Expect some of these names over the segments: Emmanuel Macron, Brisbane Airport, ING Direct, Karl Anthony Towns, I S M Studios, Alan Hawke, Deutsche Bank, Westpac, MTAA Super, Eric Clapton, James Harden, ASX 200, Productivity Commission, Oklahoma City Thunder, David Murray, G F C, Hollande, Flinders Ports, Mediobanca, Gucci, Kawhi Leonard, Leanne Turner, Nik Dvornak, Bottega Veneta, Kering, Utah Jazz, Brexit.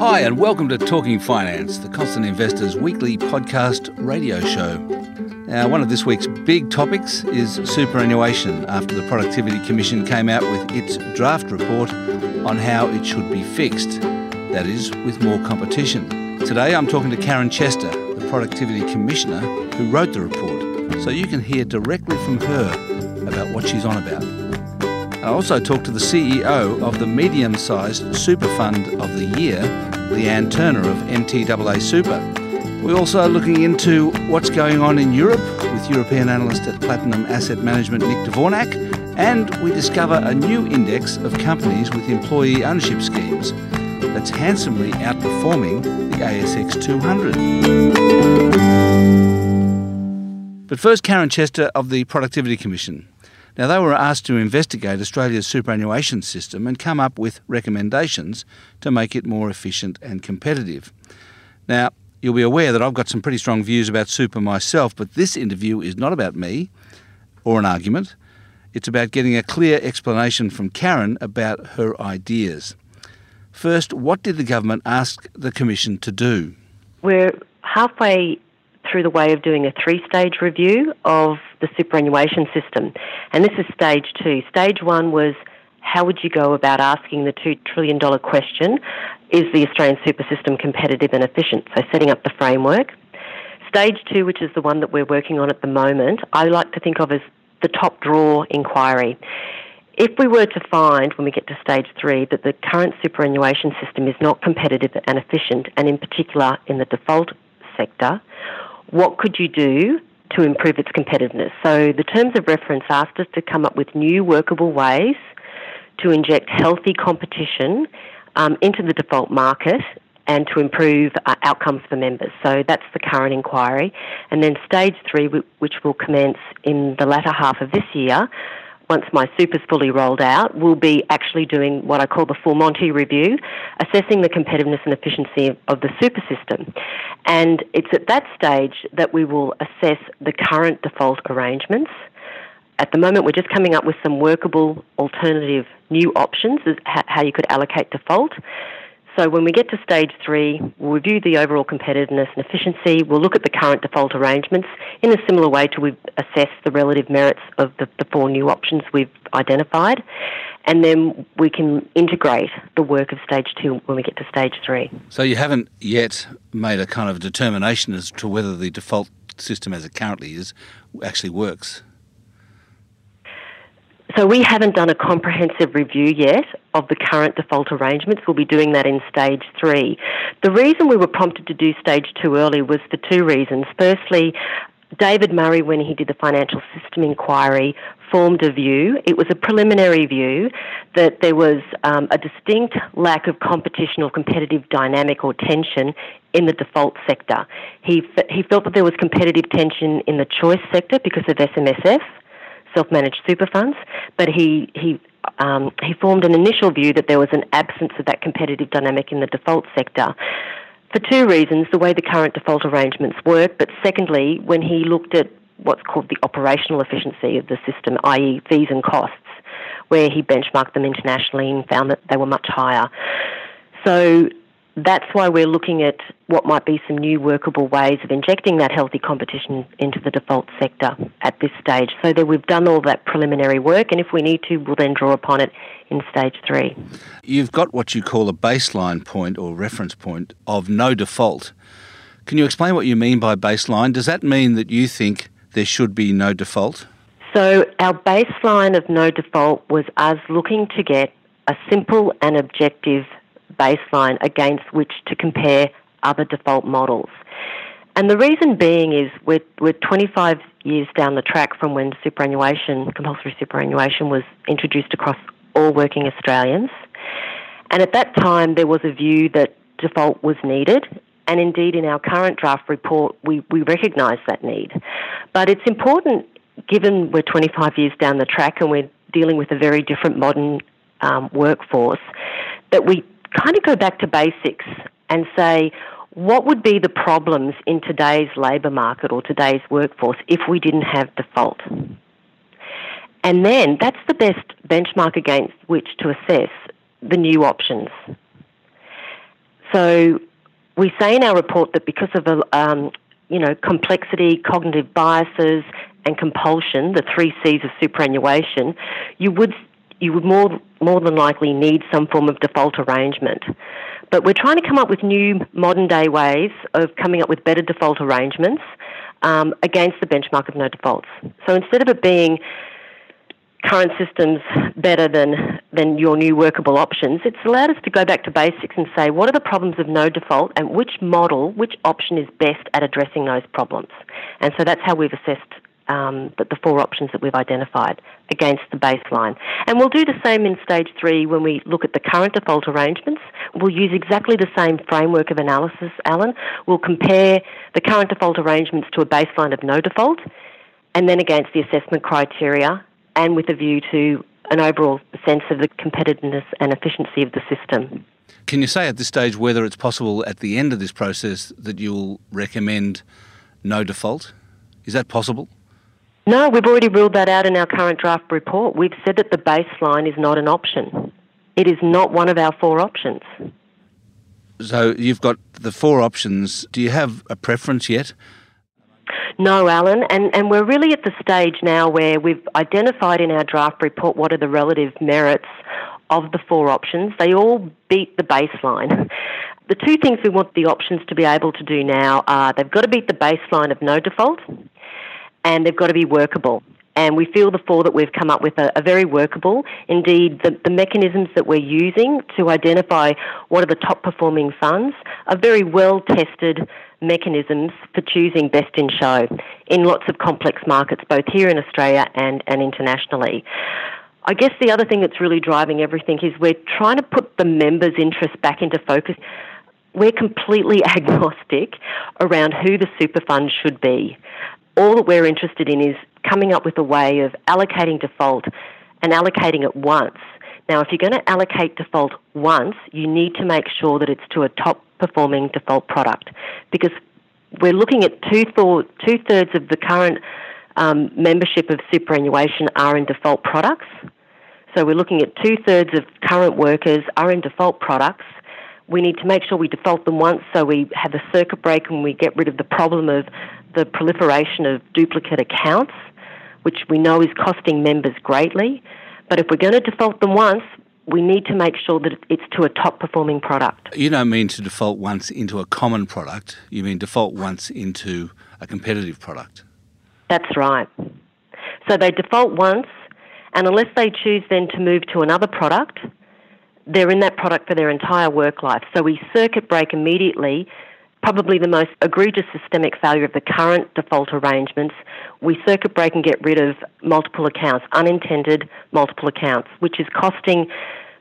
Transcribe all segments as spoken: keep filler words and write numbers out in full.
Hi, and welcome to Talking Finance, the Constant Investor's weekly podcast radio show. Now, one of this week's big topics is superannuation after the Productivity Commission came out with its draft report on how it should be fixed, that is, with more competition. Today, I'm talking to Karen Chester, the Productivity Commissioner who wrote the report, so you can hear directly from her about what she's on about. I also talked to the C E O of the medium-sized super fund of the year, Leanne Turner of M T A A Super. We're also looking into what's going on in Europe with European analyst at Platinum Asset Management, Nik Dvornak, and we discover a new index of companies with employee ownership schemes that's handsomely outperforming the A S X two hundred. But first, Karen Chester of the Productivity Commission. Now, they were asked to investigate Australia's superannuation system and come up with recommendations to make it more efficient and competitive. Now, you'll be aware that I've got some pretty strong views about super myself, but this interview is not about me or an argument. It's about getting a clear explanation from Karen about her ideas. First, what did the government ask the Commission to do? We're halfway through the way of doing a three-stage review of the superannuation system. And this is stage two. Stage one was, how would you go about asking the two trillion dollars question, is the Australian super system competitive and efficient? So setting up the framework. Stage two, which is the one that we're working on at the moment, I like to think of as the top drawer inquiry. If we were to find, when we get to stage three, that the current superannuation system is not competitive and efficient, and in particular in the default sector, what could you do to improve its competitiveness? So the terms of reference asked us to come up with new workable ways to inject healthy competition um, into the default market and to improve uh, outcomes for members. So that's the current inquiry. And then stage three, which will commence in the latter half of this year, once MySuper's fully rolled out, we'll be actually doing what I call the Full Monty Review, assessing the competitiveness and efficiency of the super system. And it's at that stage that we will assess the current default arrangements. At the moment, we're just coming up with some workable alternative new options as how you could allocate default. So when we get to stage three, we'll review the overall competitiveness and efficiency. We'll look at the current default arrangements in a similar way to we've assessed the relative merits of the, the four new options we've identified. And then we can integrate the work of stage two when we get to stage three. So you haven't yet made a kind of determination as to whether the default system as it currently is actually works? So we haven't done a comprehensive review yet of the current default arrangements. We'll be doing that in stage three. The reason we were prompted to do stage two early was for two reasons. Firstly, David Murray, when he did the financial system inquiry, formed a view. It was a preliminary view that there was um, a distinct lack of competition or competitive dynamic or tension in the default sector. He, f- he felt that there was competitive tension in the choice sector because of S M S F. Self-managed super funds, but he he um, he formed an initial view that there was an absence of that competitive dynamic in the default sector for two reasons: the way the current default arrangements work, but secondly, when he looked at what's called the operational efficiency of the system, that is fees and costs, where he benchmarked them internationally and found that they were much higher. So that's why we're looking at what might be some new workable ways of injecting that healthy competition into the default sector at this stage. So that we've done all that preliminary work, and if we need to, we'll then draw upon it in stage three. You've got what you call a baseline point or reference point of no default. Can you explain what you mean by baseline? Does that mean that you think there should be no default? So our baseline of no default was us looking to get a simple and objective baseline against which to compare other default models. And the reason being is we're, we're twenty-five years down the track from when superannuation, compulsory superannuation, was introduced across all working Australians. And at that time, there was a view that default was needed. And indeed, in our current draft report, we, we recognise that need. But it's important, given we're twenty-five years down the track and we're dealing with a very different modern um, workforce, that we kind of go back to basics and say, what would be the problems in today's labour market or today's workforce if we didn't have default? And then that's the best benchmark against which to assess the new options. So we say in our report that because of um, you know complexity, cognitive biases, and compulsion, the three C's of superannuation, you would you would more more than likely need some form of default arrangement. But we're trying to come up with new modern day ways of coming up with better default arrangements um, against the benchmark of no defaults. So instead of it being current systems better than than your new workable options, it's allowed us to go back to basics and say, what are the problems of no default and which model, which option is best at addressing those problems? And so that's how we've assessed um, the, the four options that we've identified against the baseline. And we'll do the same in stage three when we look at the current default arrangements. We'll use exactly the same framework of analysis, Alan. We'll compare the current default arrangements to a baseline of no default and then against the assessment criteria, and with a view to an overall sense of the competitiveness and efficiency of the system. Can you say at this stage whether it's possible at the end of this process that you'll recommend no default? Is that possible? No, we've already ruled that out in our current draft report. We've said that the baseline is not an option. It is not one of our four options. So you've got the four options. Do you have a preference yet? No, Alan, and, and we're really at the stage now where we've identified in our draft report what are the relative merits of the four options. They all beat the baseline. The two things we want the options to be able to do now are they've got to beat the baseline of no default and they've got to be workable. And we feel the four that we've come up with are, are very workable. Indeed, the, the mechanisms that we're using to identify what are the top performing funds are very well tested mechanisms for choosing best in show in lots of complex markets, both here in Australia and, and internationally. I guess the other thing that's really driving everything is we're trying to put the members' interests back into focus. We're completely agnostic around who the super fund should be. All that we're interested in is coming up with a way of allocating default and allocating it once. Now, if you're going to allocate default once, you need to make sure that it's to a top-performing default product, because we're looking at two th- two-thirds of the current um, membership of superannuation are in default products. So we're looking at two-thirds of current workers are in default products. We need to make sure we default them once so we have a circuit break and we get rid of the problem of the proliferation of duplicate accounts, which we know is costing members greatly. But if we're going to default them once, we need to make sure that it's to a top-performing product. You don't mean to default once into a common product. You mean default once into a competitive product. That's right. So they default once, and unless they choose then to move to another product, they're in that product for their entire work life. So we circuit break immediately. Probably the most egregious systemic failure of the current default arrangements, we circuit break and get rid of multiple accounts, unintended multiple accounts, which is costing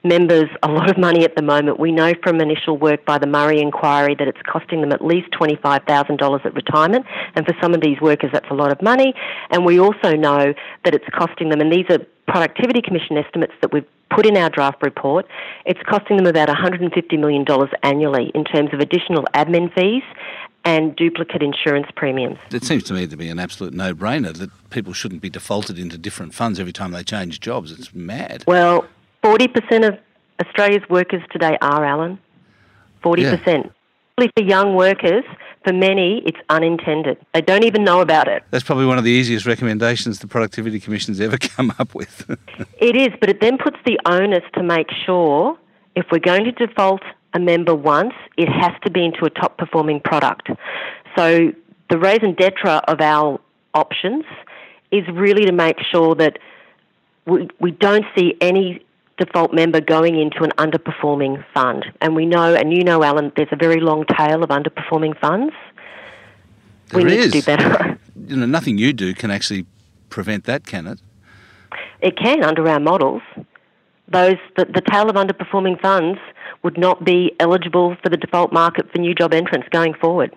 members a lot of money at the moment. We know from initial work by the Murray inquiry that it's costing them at least twenty-five thousand dollars at retirement, and for some of these workers that's a lot of money. And we also know that it's costing them, and these are Productivity Commission estimates that we've put in our draft report, it's costing them about one hundred fifty million dollars annually in terms of additional admin fees and duplicate insurance premiums. It seems to me to be an absolute no-brainer that people shouldn't be defaulted into different funds every time they change jobs. It's mad. Well, forty percent of Australia's workers today are, Alan. forty percent. Yeah. For young workers, for many, it's unintended. They don't even know about it. That's probably one of the easiest recommendations the Productivity Commission's ever come up with. It is, but it then puts the onus to make sure if we're going to default a member once, it has to be into a top-performing product. So the raison d'etre of our options is really to make sure that we, we don't see any default member going into an underperforming fund. And we know, and you know, Alan, there's a very long tail of underperforming funds. There we is. Need to do better. You know, nothing you do can actually prevent that, can it? It can, under our models. Those the, the tail of underperforming funds would not be eligible for the default market for new job entrants going forward.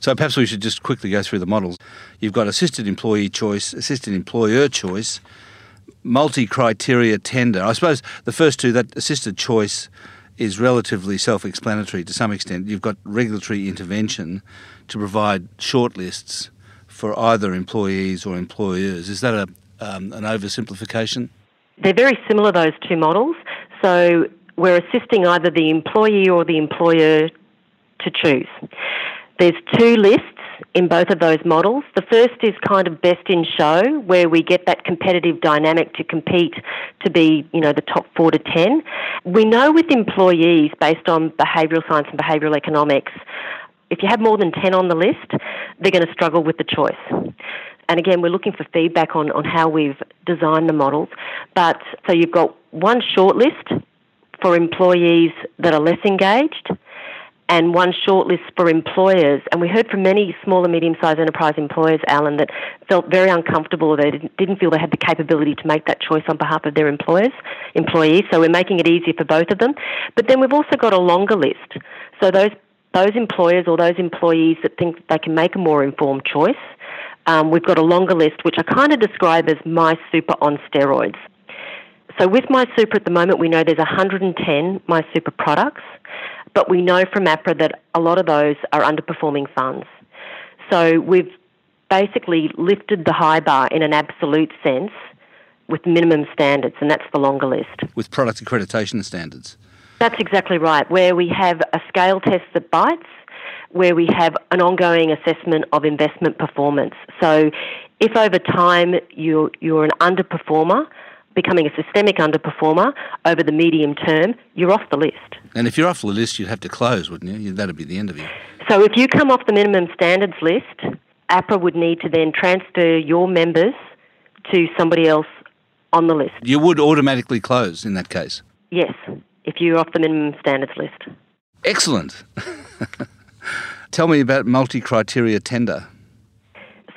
So perhaps we should just quickly go through the models. You've got assisted employee choice, assisted employer choice, multi-criteria tender. I suppose the first two, that assisted choice is relatively self-explanatory to some extent. You've got regulatory intervention to provide shortlists for either employees or employers. Is that a um, an oversimplification? They're very similar, those two models. So we're assisting either the employee or the employer to choose. There's two lists in both of those models. The first is kind of best in show, where we get that competitive dynamic to compete to be, you know, the top four to ten. We know with employees, based on behavioural science and behavioural economics, if you have more than ten on the list, they're going to struggle with the choice. And again, we're looking for feedback on, on how we've designed the models. But so you've got one shortlist for employees that are less engaged, and one shortlist for employers. And we heard from many small and medium-sized enterprise employers, Alan, that felt very uncomfortable, or they didn't feel they had the capability to make that choice on behalf of their employers, employees. So we're making it easier for both of them. But then we've also got a longer list. So those those employers or those employees that think they can make a more informed choice, um, we've got a longer list, which I kind of describe as MySuper on steroids. So with MySuper at the moment, we know there's one hundred ten MySuper products, but we know from APRA that a lot of those are underperforming funds. So we've basically lifted the high bar in an absolute sense with minimum standards, and that's the longer list. With product accreditation standards. That's exactly right, where we have a scale test that bites, where we have an ongoing assessment of investment performance. So if over time you're, you're an underperformer, becoming a systemic underperformer over the medium term, you're off the list. And if you're off the list, you'd have to close, wouldn't you? That'd be the end of you. So if you come off the minimum standards list, APRA would need to then transfer your members to somebody else on the list. You would automatically close in that case? Yes, if you're off the minimum standards list. Excellent. Tell me about multi-criteria tender.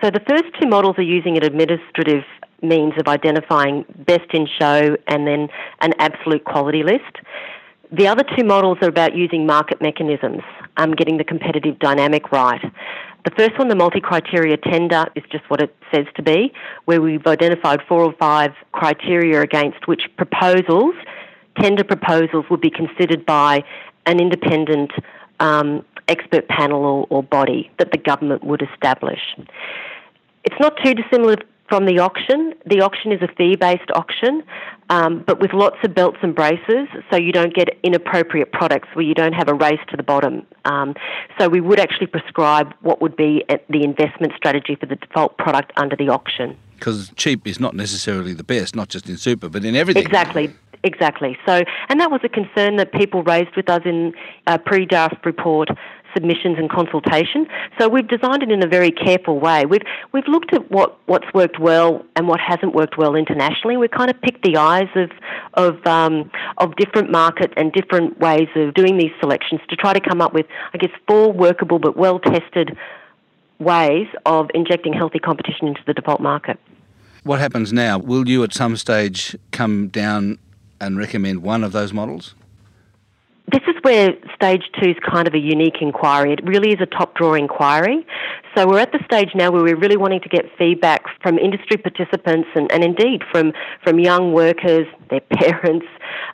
So the first two models are using an administrative means of identifying best in show and then an absolute quality list. The other two models are about using market mechanisms, um, getting the competitive dynamic right. The first one, the multi-criteria tender, is just what it says to be, where we've identified four or five criteria against which proposals, tender proposals, would be considered by an independent um, expert panel or, or body that the government would establish. It's not too dissimilar from the auction. The auction is a fee-based auction, um, but with lots of belts and braces, so you don't get inappropriate products where you don't have a race to the bottom. Um, so we would actually prescribe what would be the investment strategy for the default product under the auction. Because cheap is not necessarily the best, not just in super, but in everything. Exactly, exactly. So, and that was a concern that people raised with us in a pre-draft report, submissions and consultation. So we've designed it in a very careful way. We've we've looked at what, what's worked well and what hasn't worked well internationally. We kind of picked the eyes of of um, of different markets and different ways of doing these selections to try to come up with, I guess, four workable but well-tested ways of injecting healthy competition into the default market. What happens now? Will you at some stage come down and recommend one of those models? This is where stage two is kind of a unique inquiry. It really is a top-draw inquiry. So we're at the stage now where we're really wanting to get feedback from industry participants and, and indeed from, from young workers, their parents.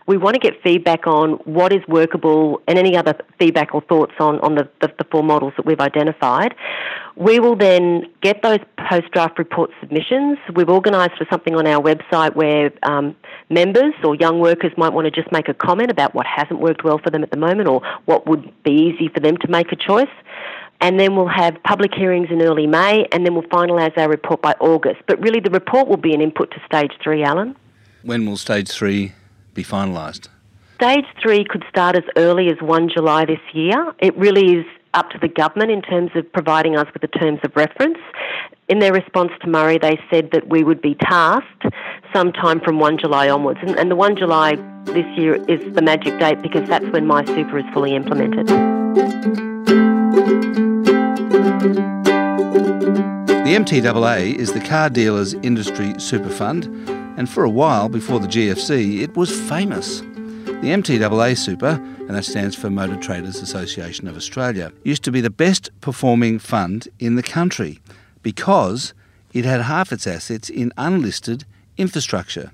We want to get feedback on what is workable and any other feedback or thoughts on, on the, the, the four models that we've identified. We will then get those post-draft report submissions. We've organised for something on our website where um, members or young workers might want to just make a comment about what hasn't worked well for them at the moment or what would be easy for them to make a choice. And then we'll have public hearings in early May, and then we'll finalise our report by August. But really the report will be an input to stage three, Alan. When will stage three be finalised? Stage three could start as early as the first of July this year. It really is up to the government in terms of providing us with the terms of reference. In their response to Murray, they said that we would be tasked sometime from the first of July onwards. And, and the first of July this year is the magic date because that's when MySuper is fully implemented. The M T A A is the Car Dealers Industry Super Fund, and for a while before the G F C, it was famous. The M T A A Super, and that stands for Motor Traders Association of Australia, used to be the best performing fund in the country because it had half its assets in unlisted infrastructure.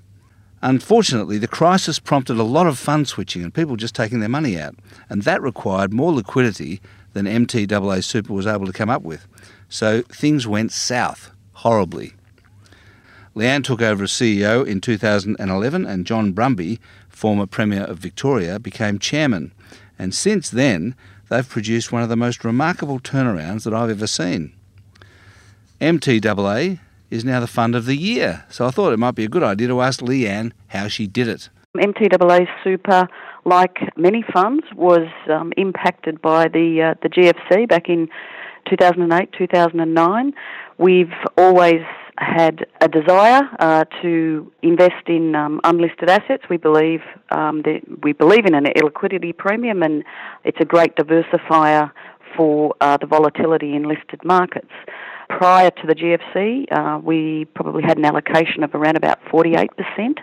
Unfortunately, the crisis prompted a lot of fund switching and people just taking their money out, and that required more liquidity than M T A A Super was able to come up with. So things went south horribly. Leanne took over as C E O in two thousand eleven, and John Brumby former Premier of Victoria, became chairman. And since then, they've produced one of the most remarkable turnarounds that I've ever seen. M T A A is now the Fund of the Year, so I thought it might be a good idea to ask Leanne how she did it. M T A A Super, like many funds, was um, impacted by the uh, the G F C back in two thousand eight, two thousand nine. We've always had a desire uh, to invest in um, unlisted assets. We believe um, that we believe in an illiquidity premium, and it's a great diversifier for uh, the volatility in listed markets. Prior to the G F C, uh, we probably had an allocation of around about forty-eight percent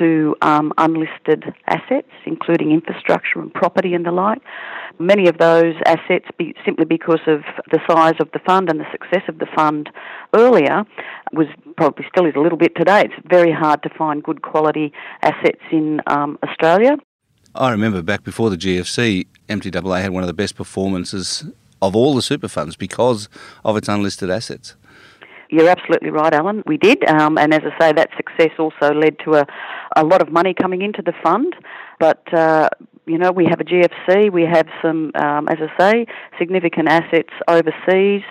to um, unlisted assets, including infrastructure and property and the like. Many of those assets, be, simply because of the size of the fund and the success of the fund earlier, was probably still is a little bit today. It's very hard to find good quality assets in um, Australia. I remember back before the G F C, M T A A had one of the best performances of all the super funds because of its unlisted assets. You're absolutely right, Alan. We did, um, and as I say, that success also led to a, a lot of money coming into the fund. But, uh, you know, we have a G F C, we have some, um, as I say, significant assets overseas.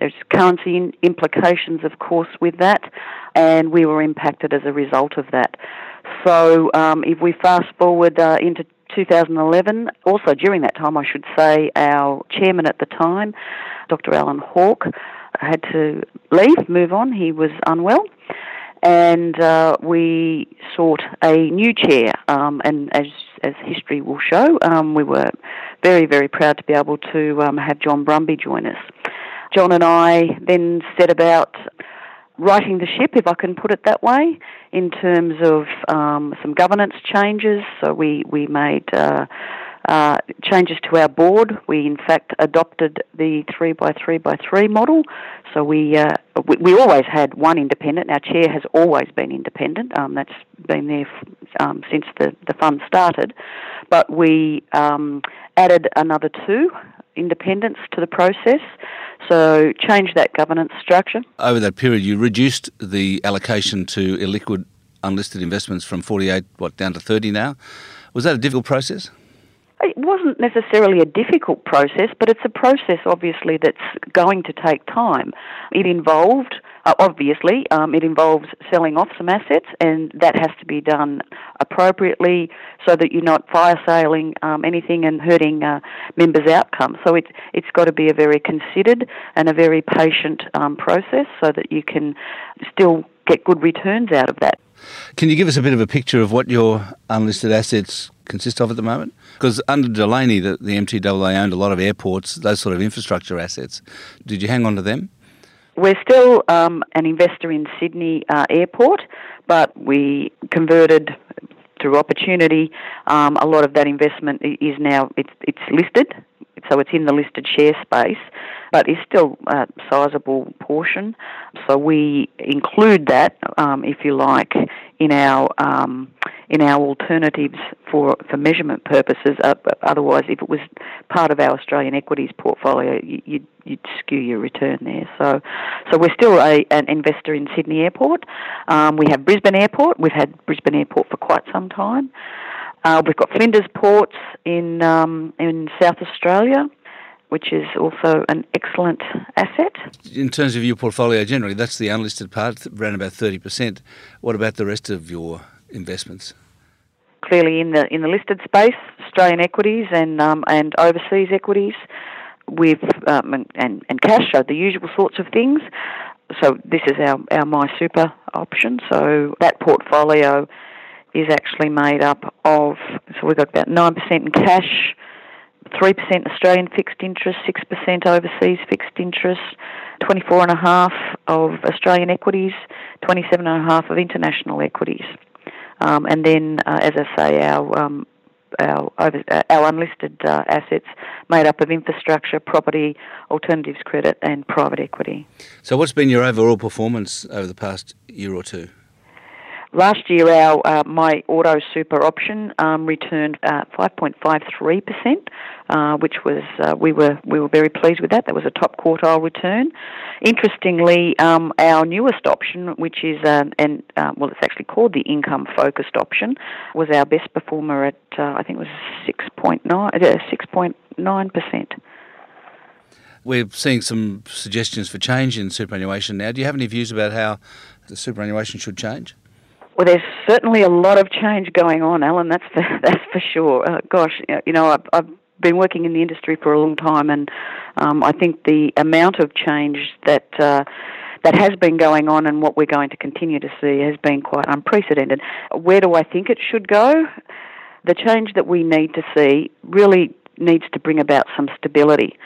There's currency implications, of course, with that, and we were impacted as a result of that. So um, if we fast forward uh, into two thousand eleven, also during that time, I should say, our chairman at the time, Doctor Alan Hawke, had to leave, move on. He was unwell, and uh, we sought a new chair, um, and as as history will show, um, we were very, very proud to be able to um, have John Brumby join us. John and I then set about righting the ship, if I can put it that way, in terms of um, some governance changes. So we, we made uh, uh, changes to our board. We, in fact, adopted the three by three by three model. So we, uh, we, we always had one independent. Our chair has always been independent. Um, that's been there um, since the, the fund started. But we um, added another two independents to the process, so change that governance structure. Over that period, you reduced the allocation to illiquid unlisted investments from forty-eight, what, down to thirty now. Was that a difficult process? It wasn't necessarily a difficult process, but it's a process, obviously, that's going to take time. It involved, uh, obviously, um, it involves selling off some assets, and that has to be done appropriately so that you're not fire-sailing um, anything and hurting uh, members' outcomes. So it, it's got to be a very considered and a very patient um, process so that you can still get good returns out of that. Can you give us a bit of a picture of what your unlisted assets consist of at the moment? Because under Delaney, the, the M T A A owned a lot of airports, those sort of infrastructure assets. Did you hang on to them? We're still um, an investor in Sydney uh, Airport, but we converted through opportunity. Um, a lot of that investment is now, it's, it's listed, so it's in the listed share space, but is still a sizable portion. So we include that, um, if you like, in our um, in our alternatives for, for measurement purposes. Uh, otherwise, if it was part of our Australian equities portfolio, you, you'd, you'd skew your return there. So, so we're still a, an investor in Sydney Airport. Um, we have Brisbane Airport. We've had Brisbane Airport for quite some time. Uh, we've got Flinders Ports in um, in South Australia, which is also an excellent asset. In terms of your portfolio generally, that's the unlisted part, around about thirty percent. What about the rest of your investments? Clearly in the in the listed space, Australian equities and um, and overseas equities, with um, and, and, and cash are the usual sorts of things. So this is our, our MySuper option. So that portfolio is actually made up of, so we've got about nine percent in cash, three percent Australian fixed interest, six percent overseas fixed interest, twenty-four point five percent of Australian equities, twenty-seven point five percent of international equities. Um, and then, uh, as I say, our um, our, over, our unlisted uh, assets made up of infrastructure, property, alternatives credit and private equity. So what's been your overall performance over the past year or two? Last year, our uh, My Auto Super option um, returned uh, five point five three percent, uh, which was uh, we were we were very pleased with that. That was a top quartile return. Interestingly, um, our newest option, which is uh, and uh, well, it's actually called the Income Focused option, was our best performer at uh, I think it was six point nine percent. We're seeing some suggestions for change in superannuation now. Do you have any views about how the superannuation should change? Well, there's certainly a lot of change going on, Alan, that's for, that's for sure. Uh, gosh, you know, I've, I've been working in the industry for a long time, and um, I think the amount of change that uh, that has been going on and what we're going to continue to see has been quite unprecedented. Where do I think it should go? The change that we need to see really needs to bring about some stability.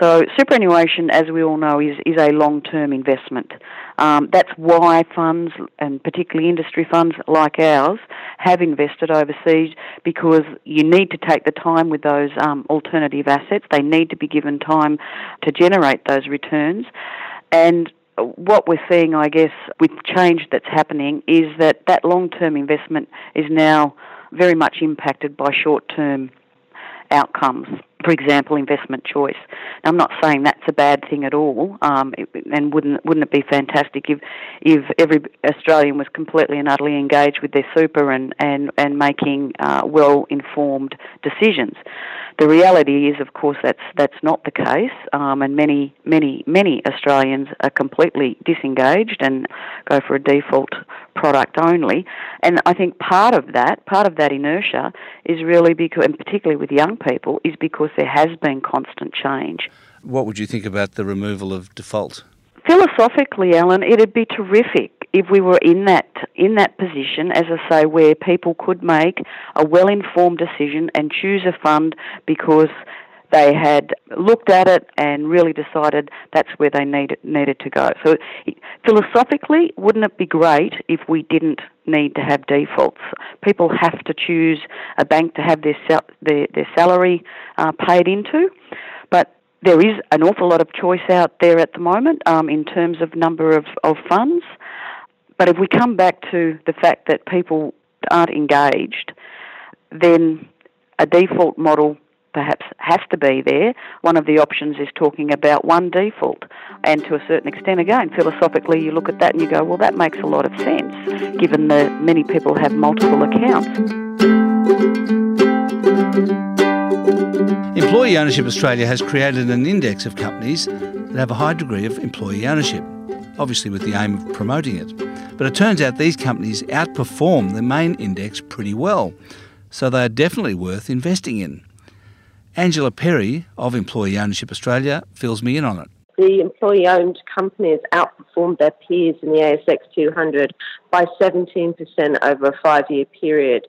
So superannuation, as we all know, is, is a long-term investment. Um, that's why funds, and particularly industry funds like ours, have invested overseas, because you need to take the time with those um, alternative assets. They need to be given time to generate those returns. And what we're seeing, I guess, with change that's happening is that that long-term investment is now very much impacted by short-term outcomes, for example, investment choice. Now, I'm not saying that's a bad thing at all, um, and wouldn't wouldn't it be fantastic if if every Australian was completely and utterly engaged with their super and and and making uh, well-informed decisions? The reality is, of course, that's that's not the case, um, and many many many Australians are completely disengaged and go for a default product only. And I think part of that, part of that inertia, is really because, and particularly with young people, is because there has been constant change. What would you think about the removal of default? Philosophically, Alan, it'd be terrific if we were in that in that position, as I say, where people could make a well-informed decision and choose a fund because they had looked at it and really decided that's where they needed needed to go. So philosophically, wouldn't it be great if we didn't need to have defaults? People have to choose a bank to have their sal- their, their salary uh, paid into, but there is an awful lot of choice out there at the moment um, in terms of number of, of funds. But if we come back to the fact that people aren't engaged, then a default model perhaps has to be there. One of the options is talking about one default. And to a certain extent, again, philosophically, you look at that and you go, well, that makes a lot of sense, given that many people have multiple accounts. Employee Ownership Australia has created an index of companies that have a high degree of employee ownership, obviously with the aim of promoting it. But it turns out these companies outperform the main index pretty well, so they are definitely worth investing in. Angela Perry of Employee Ownership Australia fills me in on it. The employee-owned companies outperformed their peers in the A S X two hundred by seventeen percent over a five-year period.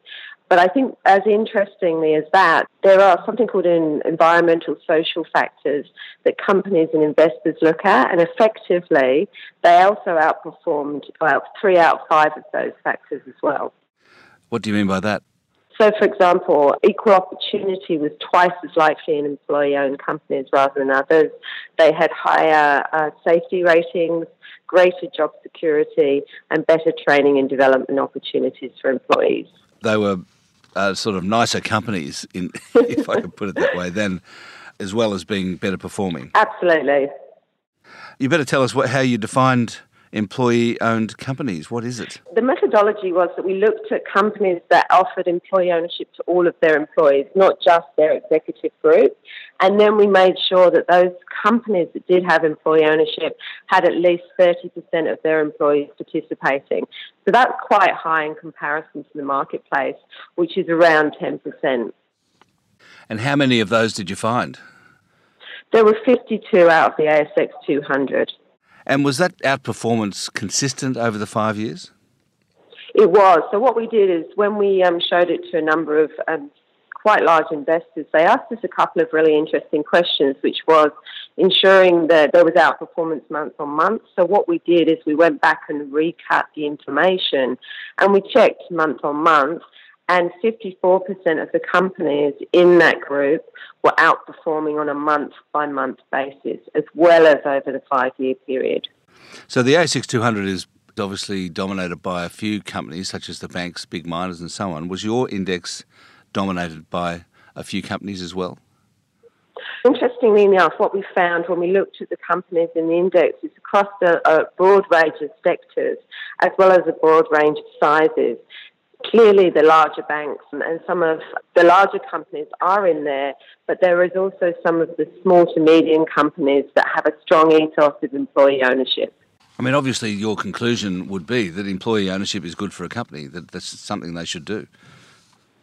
But I think, as interestingly as that, there are something called in environmental social factors that companies and investors look at, and effectively they also outperformed well, three out of five of those factors as well. What do you mean by that? So, for example, equal opportunity was twice as likely in employee-owned companies rather than others. They had higher uh, safety ratings, greater job security, and better training and development opportunities for employees. They were uh, sort of nicer companies, in, if I could put it that way, then, as well as being better performing. Absolutely. You better tell us what, how you defined employee-owned companies. What is it? The methodology was that we looked at companies that offered employee ownership to all of their employees, not just their executive group. And then we made sure that those companies that did have employee ownership had at least thirty percent of their employees participating. So that's quite high in comparison to the marketplace, which is around ten percent. And how many of those did you find? There were fifty-two out of the A S X two hundred. And was that outperformance consistent over the five years? It was. So what we did is when we um, showed it to a number of um, quite large investors, they asked us a couple of really interesting questions, which was ensuring that there was outperformance month on month. So what we did is we went back and recut the information and we checked month on month, and fifty-four percent of the companies in that group were outperforming on a month-by-month basis, as well as over the five-year period. So the A S X two hundred is obviously dominated by a few companies, such as the banks, big miners and so on. Was your index dominated by a few companies as well? Interestingly enough, what we found when we looked at the companies in the index is across a broad range of sectors as well as a broad range of sizes. Clearly, the larger banks and some of the larger companies are in there, but there is also some of the small to medium companies that have a strong ethos of employee ownership. I mean, obviously, your conclusion would be that employee ownership is good for a company, that that's something they should do.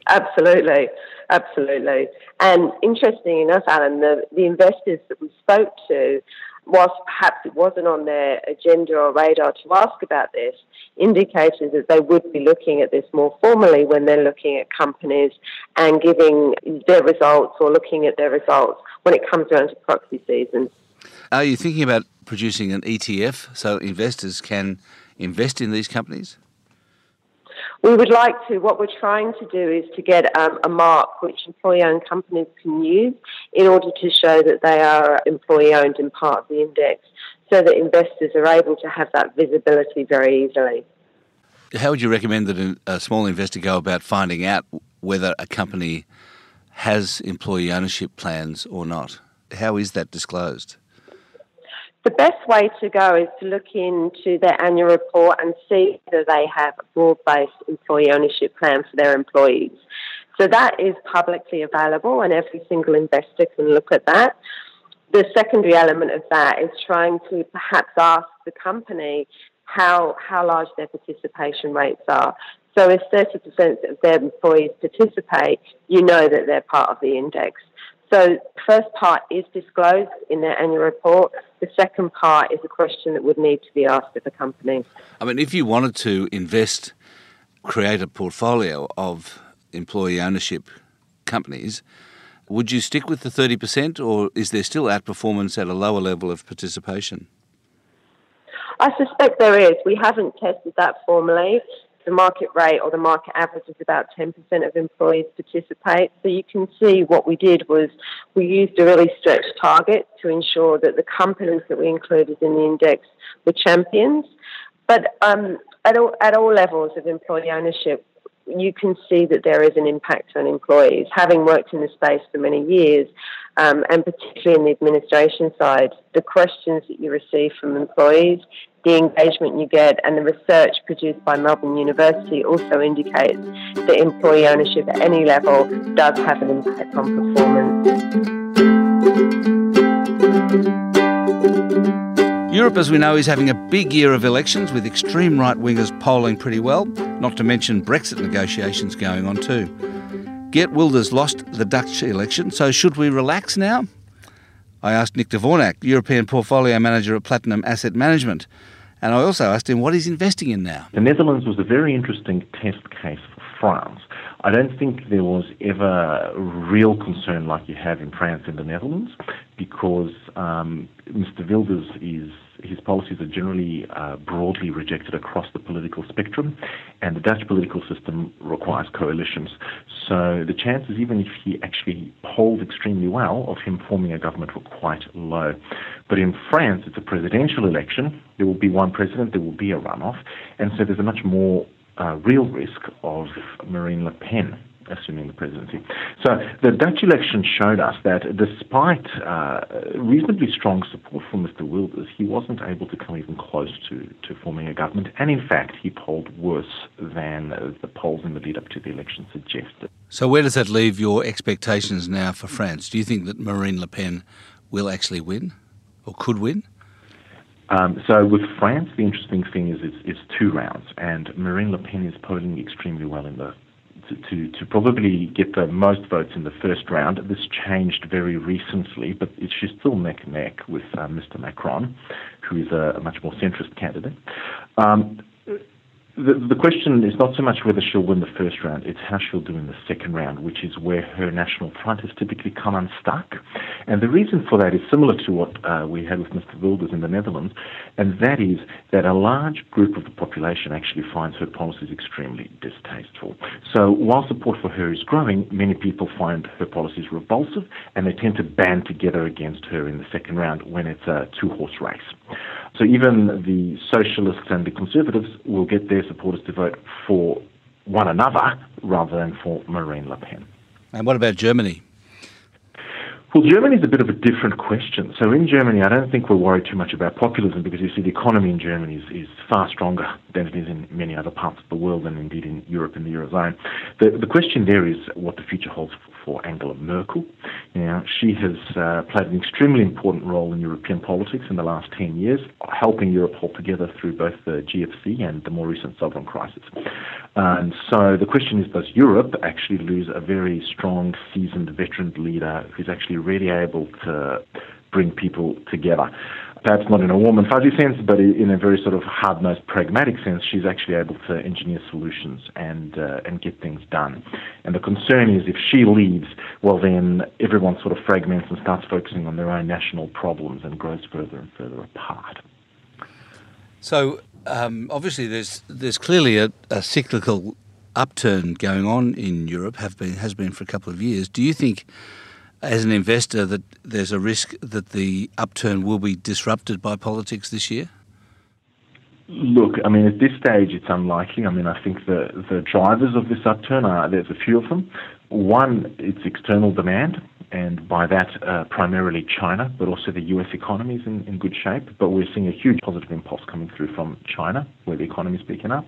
Absolutely, absolutely. And interestingly enough, Alan, the, the investors that we spoke to, whilst perhaps it wasn't on their agenda or radar to ask about this, indicated that they would be looking at this more formally when they're looking at companies and giving their results or looking at their results when it comes around to proxy season. Are you thinking about producing an E T F so investors can invest in these companies? We would like to. What we're trying to do is to get um, a mark which employee-owned companies can use in order to show that they are employee-owned and part of the index, so that investors are able to have that visibility very easily. How would you recommend that a small investor go about finding out whether a company has employee ownership plans or not? How is that disclosed? The best way to go is to look into their annual report and see whether they have a broad-based employee ownership plan for their employees. So that is publicly available and every single investor can look at that. The secondary element of that is trying to perhaps ask the company how, how large their participation rates are. So if thirty percent of their employees participate, you know that they're part of the index. So the first part is disclosed in their annual report. The second part is a question that would need to be asked of the company. I mean, if you wanted to invest, create a portfolio of employee ownership companies, would you stick with the thirty percent or is there still outperformance at a lower level of participation? I suspect there is. We haven't tested that formally. The market rate or the market average is about ten percent of employees participate. So you can see what we did was we used a really stretched target to ensure that the companies that we included in the index were champions. But um, at all, at all levels of employee ownership, you can see that there is an impact on employees. Having worked in the space for many years, um, and particularly in the administration side, the questions that you receive from employees, the engagement you get, and the research produced by Melbourne University also indicates that employee ownership at any level does have an impact on performance. Europe, as we know, is having a big year of elections with extreme right-wingers polling pretty well, not to mention Brexit negotiations going on too. Gert Wilders lost the Dutch election, so should we relax now? I asked Nik Dvornak, European Portfolio Manager at Platinum Asset Management, and I also asked him what he's investing in now. The Netherlands was a very interesting test case for France. I don't think there was ever real concern like you have in France and the Netherlands, because um, Mister Wilders is, his policies are generally uh, broadly rejected across the political spectrum, and the Dutch political system requires coalitions. So the chances, even if he actually polled extremely well, of him forming a government were quite low. But in France, it's a presidential election. There will be one president, there will be a runoff, and so there's a much more Uh, real risk of Marine Le Pen assuming the presidency. So the Dutch election showed us that despite uh, reasonably strong support from Mister Wilders, he wasn't able to come even close to, to forming a government, and in fact he polled worse than the polls in the lead up to the election suggested. So where does that leave your expectations now for France? Do you think that Marine Le Pen will actually win or could win? Um, so with France, the interesting thing is it's, it's two rounds, and Marine Le Pen is polling extremely well in the to, to, to probably get the most votes in the first round. This changed very recently, but it, she's still neck and neck with uh, Mister Macron, who is a, a much more centrist candidate. Um, The, the question is not so much whether she'll win the first round, it's how she'll do in the second round, which is where her National Front has typically come unstuck. And the reason for that is similar to what uh, we had with Mister Wilders in the Netherlands, and that is that a large group of the population actually finds her policies extremely distasteful. So while support for her is growing, many people find her policies repulsive, and they tend to band together against her in the second round when it's a two-horse race. So even the socialists and the conservatives will get their supporters to vote for one another rather than for Marine Le Pen. And what about Germany? Well, Germany is a bit of a different question. So in Germany, I don't think we're worried too much about populism because you see the economy in Germany is, is far stronger than it is in many other parts of the world and indeed in Europe and the Eurozone. The, the question there is what the future holds for Angela Merkel. Now, she has uh, played an extremely important role in European politics in the last ten years, helping Europe hold together through both the G F C and the more recent sovereign crisis. And so the question is, does Europe actually lose a very strong, seasoned, veteran leader who's actually really able to bring people together? Perhaps not in a warm and fuzzy sense, but in a very sort of hard-nosed, pragmatic sense, she's actually able to engineer solutions and uh, and get things done. And the concern is if she leaves, well then everyone sort of fragments and starts focusing on their own national problems and grows further and further apart. So um, obviously there's there's clearly a, a cyclical upturn going on in Europe, have been has been for a couple of years. Do you think, as an investor, that there's a risk that the upturn will be disrupted by politics this year? Look, I mean, at this stage, it's unlikely. I mean, I think the, the drivers of this upturn are, there's a few of them. One, it's external demand, and by that, uh, primarily China, but also the U S economy is in, in good shape. But we're seeing a huge positive impulse coming through from China, where the economy is picking up.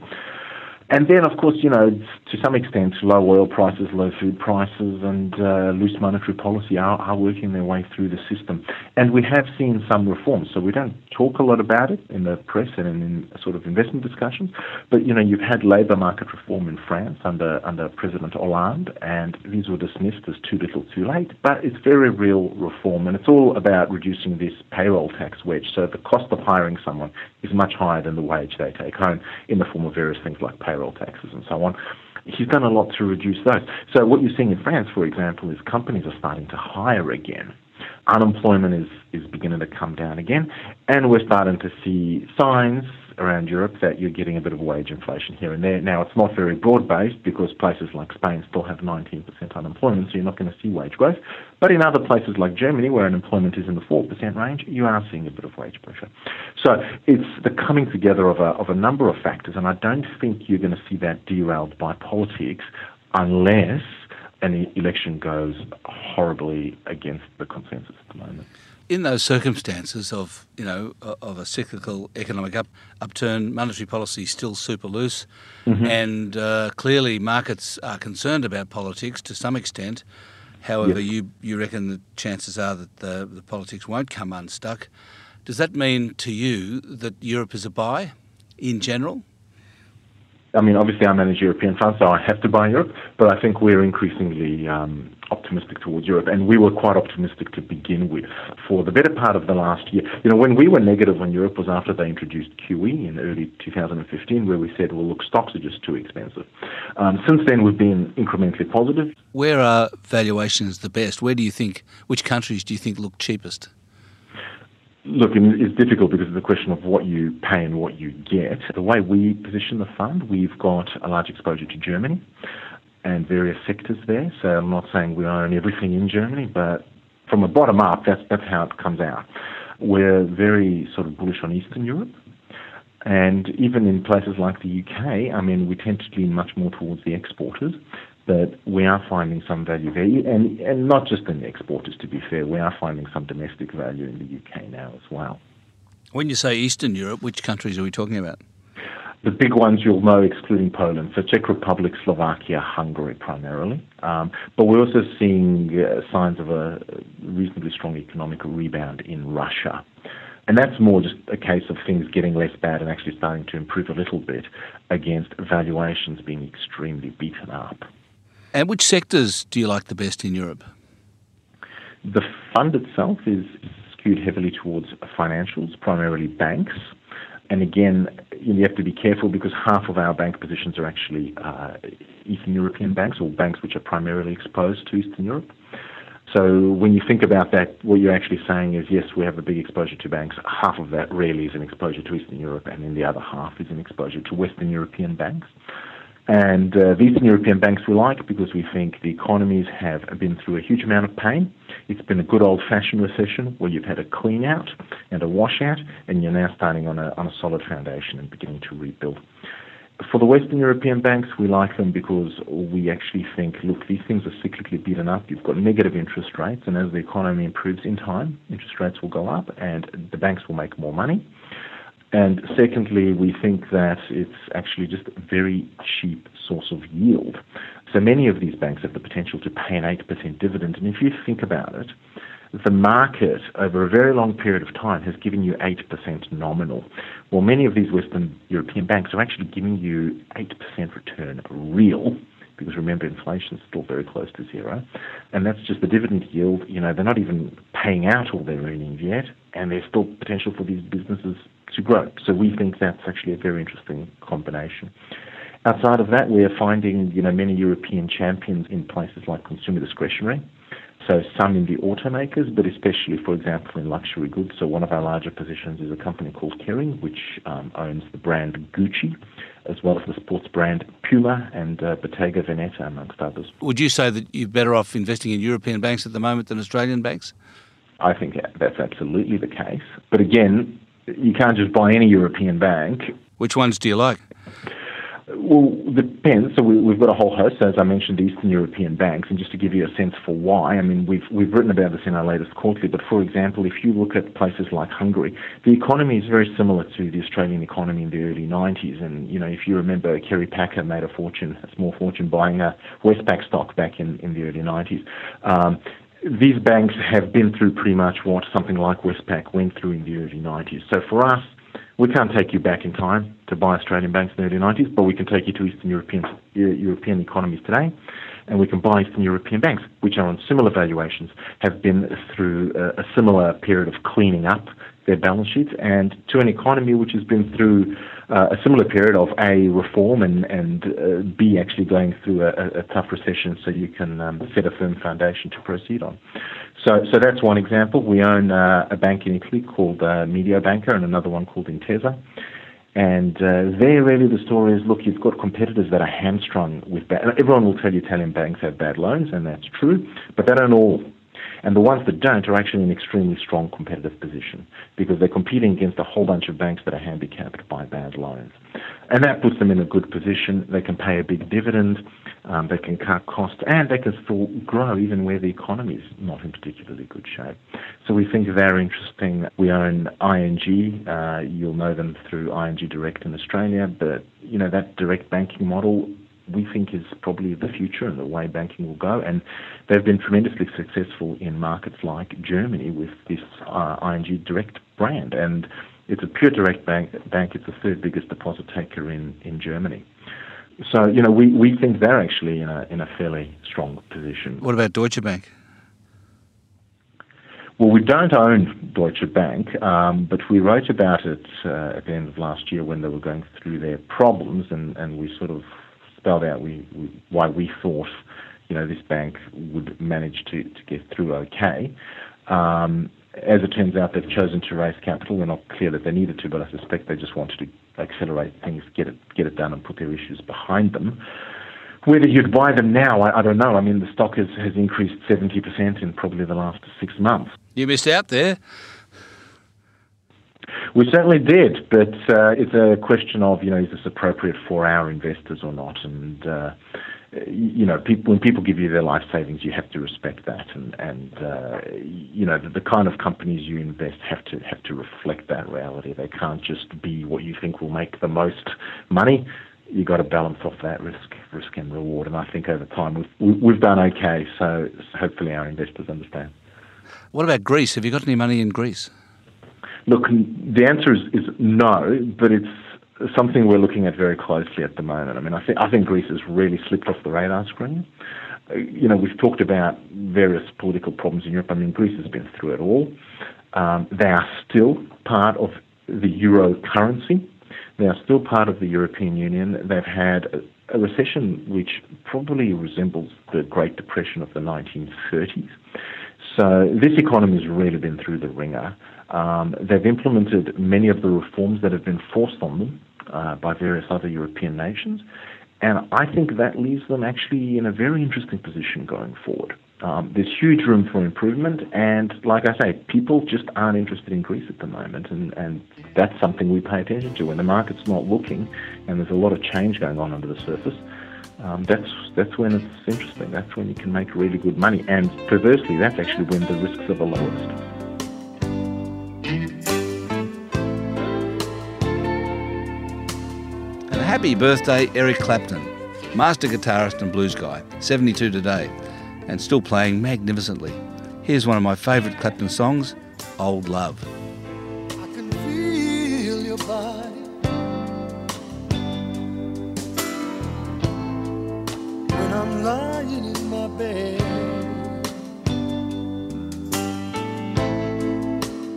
And then, of course, you know, to some extent, low oil prices, low food prices, and uh, loose monetary policy are, are working their way through the system. And we have seen some reforms. So we don't talk a lot about it in the press and in sort of investment discussions. But, you know, you've had labour market reform in France under, under President Hollande, and these were dismissed as too little too late. But it's very real reform, and it's all about reducing this payroll tax wedge. So the cost of hiring someone is much higher than the wage they take home in the form of various things like payroll. payroll taxes and so on. He's done a lot to reduce those. So what you're seeing in France, for example, is companies are starting to hire again. Unemployment is, is beginning to come down again, and we're starting to see signs around Europe that you're getting a bit of wage inflation here and there. Now, it's not very broad-based because places like Spain still have nineteen percent unemployment, so you're not going to see wage growth. But in other places like Germany, where unemployment is in the four percent range, you are seeing a bit of wage pressure. So it's the coming together of a, of a number of factors, and I don't think you're going to see that derailed by politics unless an election goes horribly against the consensus at the moment. In those circumstances of, you know, of a cyclical economic up, upturn, monetary policy still super loose, mm-hmm. and uh, clearly markets are concerned about politics to some extent. However, yes. you, you reckon the chances are that the, the politics won't come unstuck. Does that mean to you that Europe is a buy in general? I mean, obviously I manage European funds, so I have to buy Europe, but I think we're increasingly um, optimistic towards Europe, and we were quite optimistic to begin with for the better part of the last year. You know, when we were negative on Europe was after they introduced Q E in early two thousand fifteen, where we said, well, look, stocks are just too expensive. Um, since then, we've been incrementally positive. Where are valuations the best? Where do you think, which countries do you think look cheapest? Look, it's difficult because it's a question of what you pay and what you get. The way we position the fund, we've got a large exposure to Germany and various sectors there. So I'm not saying we own everything in Germany, but from a bottom up, that's, that's how it comes out. We're very sort of bullish on Eastern Europe. And even in places like the U K, I mean, we tend to lean much more towards the exporters. But we are finding some value there, and, and not just in the exporters, to be fair. We are finding some domestic value in the U K now as well. When you say Eastern Europe, which countries are we talking about? The big ones you'll know, excluding Poland, so Czech Republic, Slovakia, Hungary primarily. Um, but we're also seeing uh, signs of a reasonably strong economic rebound in Russia. And that's more just a case of things getting less bad and actually starting to improve a little bit against valuations being extremely beaten up. And which sectors do you like the best in Europe? The fund itself is skewed heavily towards financials, primarily banks. And again, you have to be careful because half of our bank positions are actually uh, Eastern European banks, or banks which are primarily exposed to Eastern Europe. So when you think about that, what you're actually saying is, yes, we have a big exposure to banks. Half of that really is an exposure to Eastern Europe, and then the other half is an exposure to Western European banks. And uh, the Eastern European banks we like because we think the economies have been through a huge amount of pain. It's been a good old-fashioned recession where you've had a clean-out and a washout, and you're now starting on a, on a solid foundation and beginning to rebuild. For the Western European banks, we like them because we actually think, look, these things are cyclically beaten up. You've got negative interest rates, and as the economy improves in time, interest rates will go up and the banks will make more money. And secondly, we think that it's actually just a very cheap source of yield. So many of these banks have the potential to pay an eight percent dividend. And if you think about it, the market over a very long period of time has given you eight percent nominal. Well, many of these Western European banks are actually giving you eight percent return real, because remember, inflation is still very close to zero. And that's just the dividend yield. You know, they're not even paying out all their earnings yet, and there's still potential for these businesses to grow. So we think that's actually a very interesting combination. Outside of that, we're finding, you know, many European champions in places like consumer discretionary. So some in the automakers, but especially, for example, in luxury goods. So one of our larger positions is a company called Kering, which um, owns the brand Gucci, as well as the sports brand Puma and uh, Bottega Veneta, amongst others. Would you say that you're better off investing in European banks at the moment than Australian banks? I think that's absolutely the case. But again, you can't just buy any European bank. Which ones do you like? Well, it depends. So we, we've got a whole host, as I mentioned, Eastern European banks. And just to give you a sense for why, I mean, we've we've written about this in our latest quarterly, but for example, if you look at places like Hungary, the economy is very similar to the Australian economy in the early nineties. And, you know, if you remember, Kerry Packer made a fortune, a small fortune, buying a Westpac stock back in, in the early nineties. Um, these banks have been through pretty much what something like Westpac went through in the early nineties. So for us, we can't take you back in time to buy Australian banks in the early nineties, but we can take you to Eastern European European economies today, and we can buy Eastern European banks, which are on similar valuations, have been through a, a similar period of cleaning up their balance sheets, and to an economy which has been through uh, a similar period of A, reform, and, and uh, B, actually going through a, a tough recession, so you can um, set a firm foundation to proceed on. So so that's one example. We own uh, a bank in Italy called uh, Mediobanca and another one called Intesa. And uh, there really the story is, look, you've got competitors that are hamstrung with bad... Everyone will tell you Italian banks have bad loans, and that's true, but they don't all. And the ones that don't are actually in an extremely strong competitive position because they're competing against a whole bunch of banks that are handicapped by bad loans. And that puts them in a good position. They can pay a big dividend, um, they can cut costs, and they can still grow even where the economy is not in particularly good shape. So we think they're interesting. We own I N G. Uh, you'll know them through I N G Direct in Australia, but you know that direct banking model we think is probably the future and the way banking will go. And they've been tremendously successful in markets like Germany with this uh, I N G Direct brand. And it's a pure direct bank. bank. It's the third biggest deposit taker in, in Germany. So, you know, we, we think they're actually in a, in a fairly strong position. What about Deutsche Bank? Well, we don't own Deutsche Bank, um, but we wrote about it uh, at the end of last year when they were going through their problems, and, and we sort of spelled out we, we, why we thought, you know, this bank would manage to, to get through okay. Um, as it turns out, they've chosen to raise capital. We're not clear that they needed to, but I suspect they just wanted to accelerate things, get it get it done, and put their issues behind them. Whether you'd buy them now, I, I don't know. I mean, the stock has, has increased seventy percent in probably the last six months. You missed out there. We certainly did, but uh, it's a question of, you know, is this appropriate for our investors or not? And, uh, you know, people, when people give you their life savings, you have to respect that. And, and uh, you know, the, the kind of companies you invest have to have to reflect that reality. They can't just be what you think will make the most money. You've got to balance off that risk, risk and reward. And I think over time we've, we've done okay, so hopefully our investors understand. What about Greece? Have you got any money in Greece? Look, the answer is, is no, but it's something we're looking at very closely at the moment. I mean, I, th- I think Greece has really slipped off the radar screen. Uh, you know, we've talked about various political problems in Europe. I mean, Greece has been through it all. Um, they are still part of the euro currency. Now, still part of the European Union, they've had a recession which probably resembles the Great Depression of the nineteen thirties. So this economy's really been through the ringer. Um, they've implemented many of the reforms that have been forced on them uh, by various other European nations. And I think that leaves them actually in a very interesting position going forward. Um, there's huge room for improvement, and like I say, people just aren't interested in Greece at the moment, and, and that's something we pay attention to. When the market's not looking and there's a lot of change going on under the surface, um, that's that's when it's interesting. That's when you can make really good money, and perversely, that's actually when the risks are the lowest. And happy birthday, Eric Clapton, master guitarist and blues guy, seventy-two today, and still playing magnificently. Here's one of my favourite Clapton songs, Old Love. I can feel your body when I'm lying in my bed.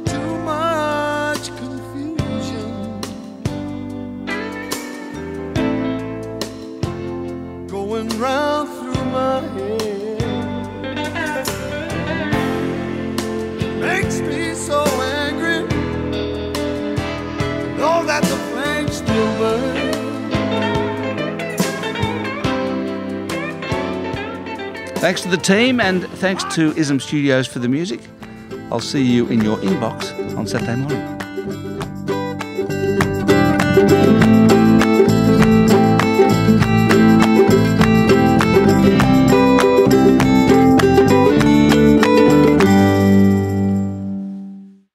Too much confusion going round through my head. So angry, know that the flame still burns. Thanks to the team, and thanks to I S M Studios for the music. I'll see you in your inbox on Saturday morning.